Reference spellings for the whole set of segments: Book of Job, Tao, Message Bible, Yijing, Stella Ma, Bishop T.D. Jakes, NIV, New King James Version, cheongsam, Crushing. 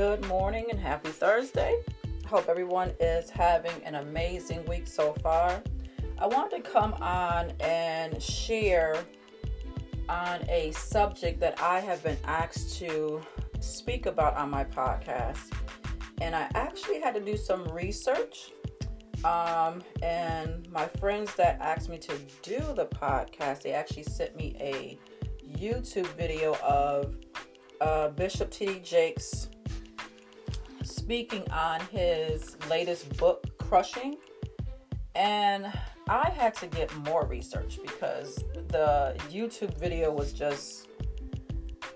Good morning and happy Thursday. I hope everyone is having an amazing week so far. I wanted to come on and share on a subject that I have been asked to speak about on my podcast. And I actually had to do some research. And my friends that asked me to do the podcast, they actually sent me a YouTube video of Bishop T.D. Jakes speaking on his latest book, Crushing. And I had to get more research because the YouTube video was just,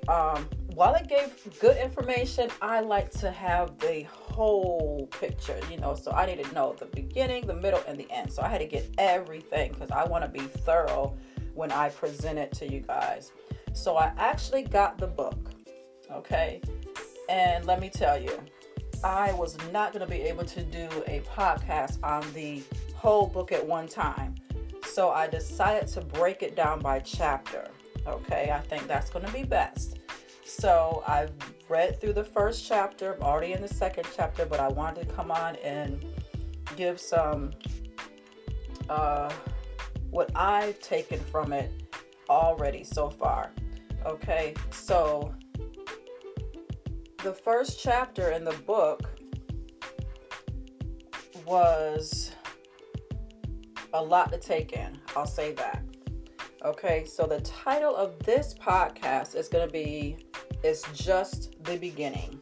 while it gave good information, I like to have the whole picture, you know, so I need to know the beginning, the middle, and the end. So I had to get everything because I want to be thorough when I present it to you guys. So I actually got the book, okay? And let me tell you, I was not going to be able to do a podcast on the whole book at one time. So I decided to break it down by chapter, okay? I think that's going to be best. So I've read through the first chapter. I'm already in the second chapter, but I wanted to come on and give some, what I've taken from it already so far. Okay, so the first chapter in the book was a lot to take in. I'll say that. Okay, so the title of this podcast is going to be It's Just the Beginning.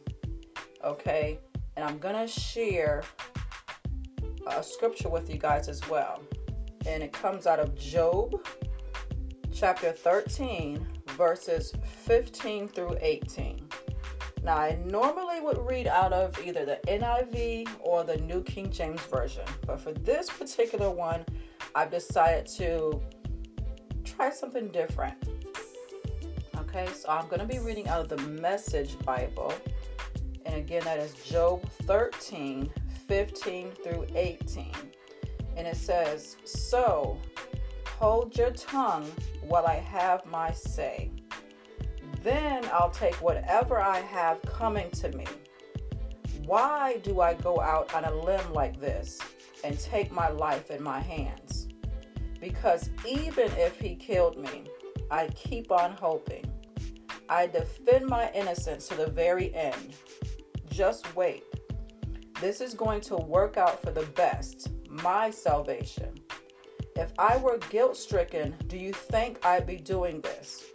Okay, and I'm going to share a scripture with you guys as well. And it comes out of Job chapter 13, verses 15 through 18. Now, I normally would read out of either the NIV or the New King James Version. But for this particular one, I've decided to try something different. Okay, so I'm going to be reading out of the Message Bible. And again, that is Job 13, 15 through 18. And it says, "So, hold your tongue while I have my say. Then I'll take whatever I have coming to me. Why do I go out on a limb like this and take my life in my hands? Because even if he killed me, I keep on hoping. I defend my innocence to the very end. Just wait. This is going to work out for the best, my salvation. If I were guilt-stricken, do you think I'd be doing this?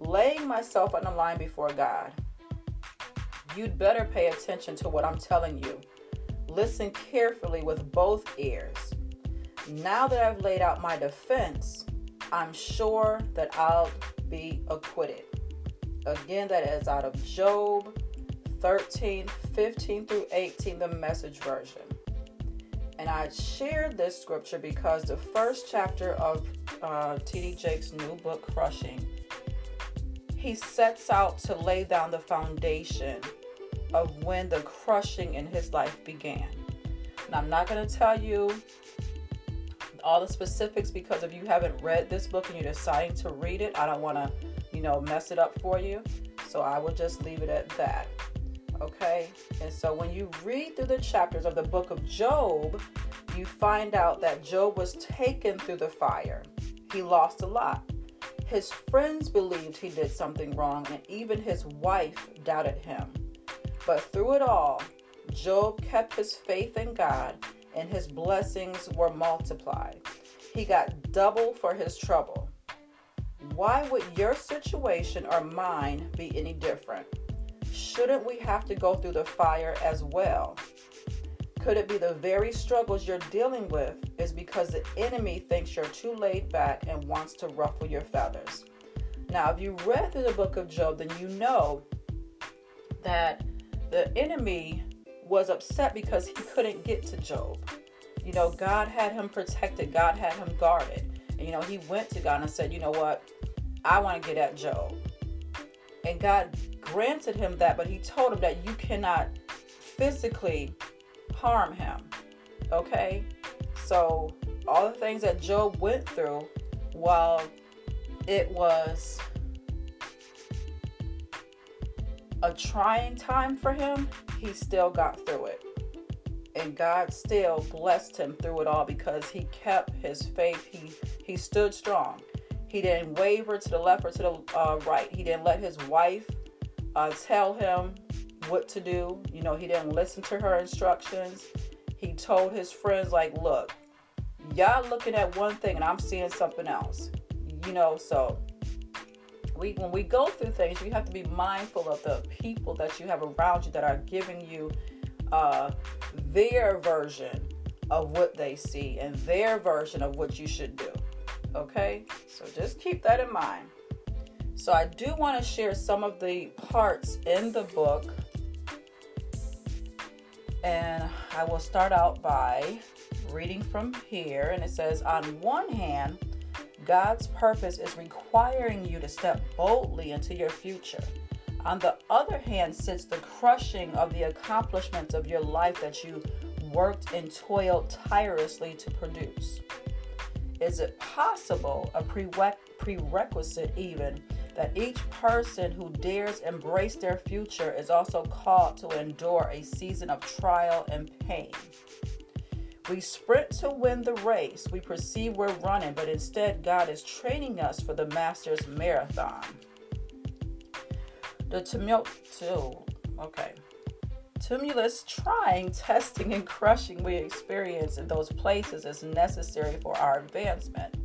Laying myself on the line before God. You'd better pay attention to what I'm telling you. Listen carefully with both ears. Now that I've laid out my defense, I'm sure that I'll be acquitted." Again, that is out of Job 13, 15 through 18, the Message Version. And I shared this scripture because the first chapter of T.D. Jakes' new book, Crushing, he sets out to lay down the foundation of when the crushing in his life began. And I'm not going to tell you all the specifics because if you haven't read this book and you're deciding to read it, I don't want to, mess it up for you. So I will just leave it at that. Okay, and so when you read through the chapters of the book of Job, you find out that Job was taken through the fire. He lost a lot. His friends believed he did something wrong, and even his wife doubted him. But through it all, Job kept his faith in God, and his blessings were multiplied. He got double for his trouble. Why would your situation or mine be any different? Shouldn't we have to go through the fire as well? Could it be the very struggles you're dealing with is because the enemy thinks you're too laid back and wants to ruffle your feathers? Now, if you read through the book of Job, then you know that the enemy was upset because he couldn't get to Job. God had him protected. God had him guarded. And, he went to God and said, I want to get at Job. And God granted him that, but he told him that you cannot physically harm him. Okay? So all the things that Job went through, while it was a trying time for him, he still got through it. And God still blessed him through it all because he kept his faith. He stood strong. He didn't waver to the left or to the right. He didn't let his wife tell him what to do. You know, he didn't listen to her instructions. He told his friends, like, look, y'all looking at one thing and I'm seeing something else. You know, so when we go through things, you have to be mindful of the people that you have around you that are giving you their version of what they see and their version of what you should do. Okay, so just keep that in mind. So I do want to share some of the parts in the book, and I will start out by reading from here. And it says, on one hand, God's purpose is requiring you to step boldly into your future. On the other hand sits the crushing of the accomplishments of your life that you worked and toiled tirelessly to produce. Is it possible, a prerequisite even, that each person who dares embrace their future is also called to endure a season of trial and pain? We sprint to win the race. We perceive we're running, but instead God is training us for the Master's marathon. The tumultuous trying, testing, and crushing we experience in those places is necessary for our advancement.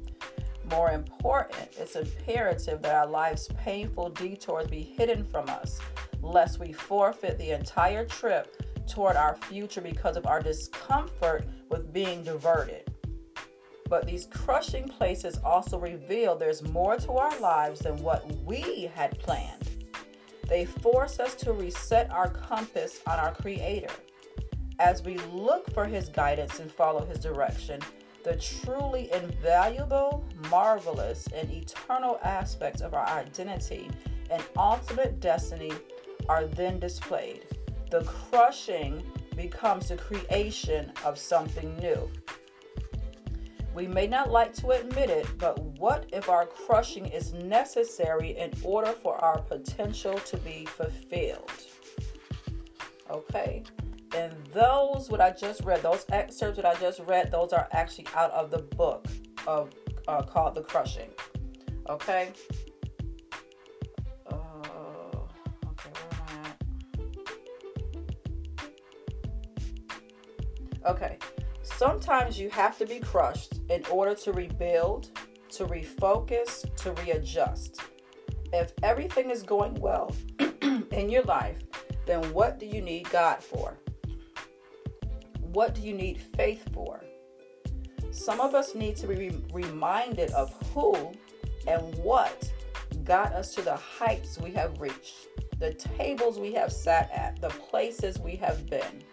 More important, it's imperative that our life's painful detours be hidden from us, lest we forfeit the entire trip toward our future because of our discomfort with being diverted. But these crushing places also reveal there's more to our lives than what we had planned. They force us to reset our compass on our Creator. As we look for His guidance and follow His direction, the truly invaluable, marvelous, and eternal aspects of our identity and ultimate destiny are then displayed. The crushing becomes the creation of something new. We may not like to admit it, but what if our crushing is necessary in order for our potential to be fulfilled? Okay. And those excerpts that I just read, those are actually out of the book of called The Crushing. Okay. Okay, sometimes you have to be crushed in order to rebuild, to refocus, to readjust. If everything is going well in your life, then what do you need God for? What do you need faith for? Some of us need to be reminded of who and what got us to the heights we have reached, the tables we have sat at, the places we have been.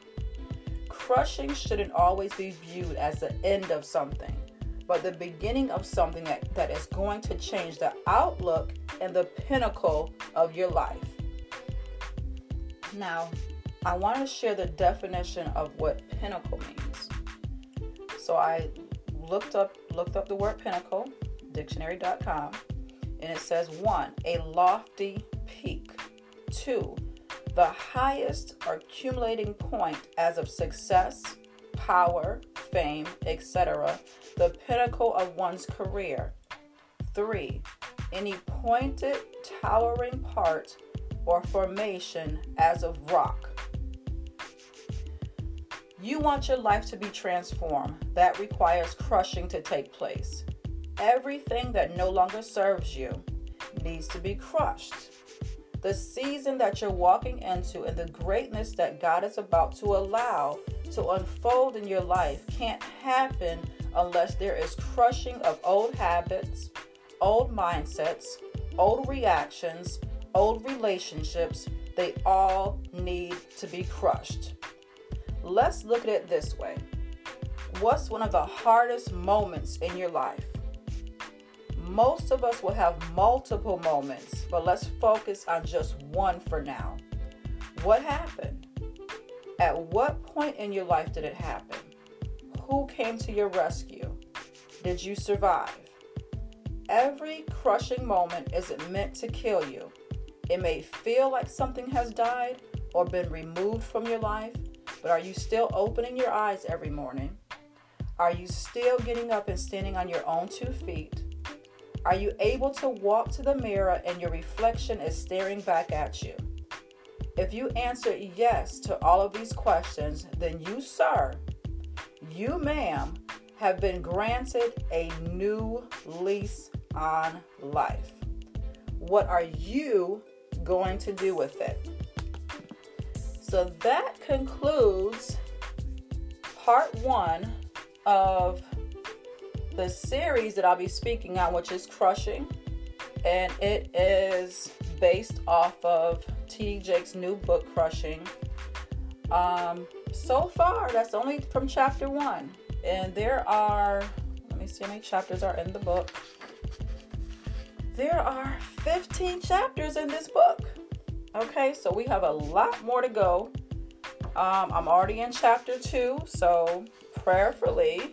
Crushing shouldn't always be viewed as the end of something, but the beginning of something that is going to change the outlook and the pinnacle of your life. Now, I want to share the definition of what pinnacle means. So I looked up the word pinnacle, dictionary.com, and it says, 1, a lofty peak. 2, the highest or accumulating point as of success, power, fame, etc., the pinnacle of one's career. 3, any pointed, towering part or formation as of rock. You want your life to be transformed. That requires crushing to take place. Everything that no longer serves you needs to be crushed. The season that you're walking into and the greatness that God is about to allow to unfold in your life can't happen unless there is crushing of old habits, old mindsets, old reactions, old relationships. They all need to be crushed. Let's look at it this way. What's one of the hardest moments in your life? Most of us will have multiple moments, but let's focus on just one for now. What happened? At what point in your life did it happen? Who came to your rescue? Did you survive? Every crushing moment isn't meant to kill you. It may feel like something has died or been removed from your life, but are you still opening your eyes every morning? Are you still getting up and standing on your own 2 feet? Are you able to walk to the mirror and your reflection is staring back at you? If you answer yes to all of these questions, then you, sir, you, ma'am, have been granted a new lease on life. What are you going to do with it? So that concludes part one of the series that I'll be speaking on, which is Crushing, and it is based off of T.D. Jakes' new book, Crushing. So far, that's only from chapter one, and there are, let me see how many chapters are in the book. There are 15 chapters in this book. Okay, so we have a lot more to go. I'm already in chapter two, so prayerfully,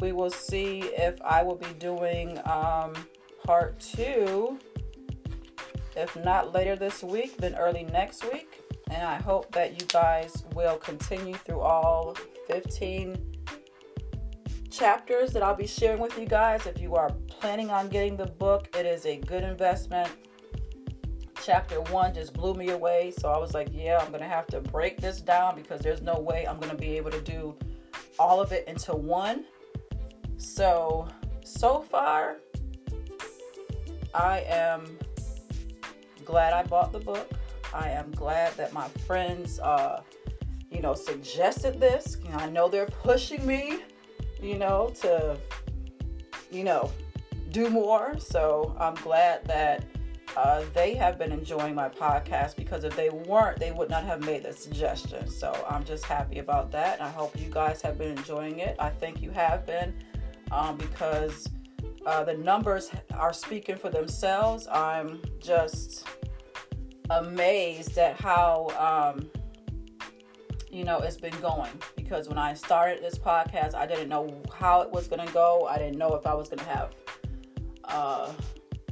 we will see if I will be doing part two. If not later this week, then early next week. And I hope that you guys will continue through all 15 chapters that I'll be sharing with you guys. If you are planning on getting the book, it is a good investment. Chapter one just blew me away. So I was like, yeah, I'm going to have to break this down because there's no way I'm going to be able to do all of it into one. So far, I am glad I bought the book. I am glad that my friends, suggested this. I know they're pushing me, to, do more. So I'm glad that they have been enjoying my podcast, because if they weren't, they would not have made the suggestion. So I'm just happy about that. I hope you guys have been enjoying it. I think you have been, because the numbers are speaking for themselves. I'm just amazed at how, it's been going, because when I started this podcast, I didn't know how it was going to go. I didn't know if I was going to have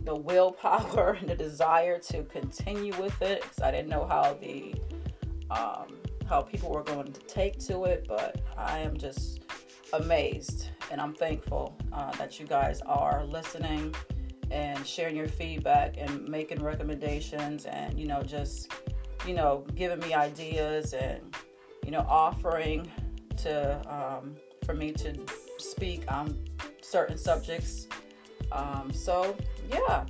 the willpower and the desire to continue with it, because I didn't know how the how people were going to take to it. But I am just amazed, and I'm thankful that you guys are listening and sharing your feedback and making recommendations, and giving me ideas, and offering to for me to speak on certain subjects. So yeah,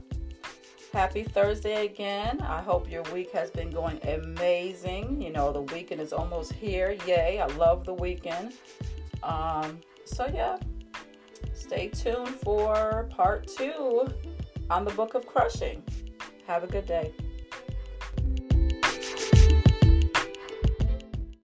happy Thursday again. I hope your week has been going amazing. The weekend is almost here. Yay, I love the weekend. So yeah, stay tuned for part two on the book of Crushing. Have a good day.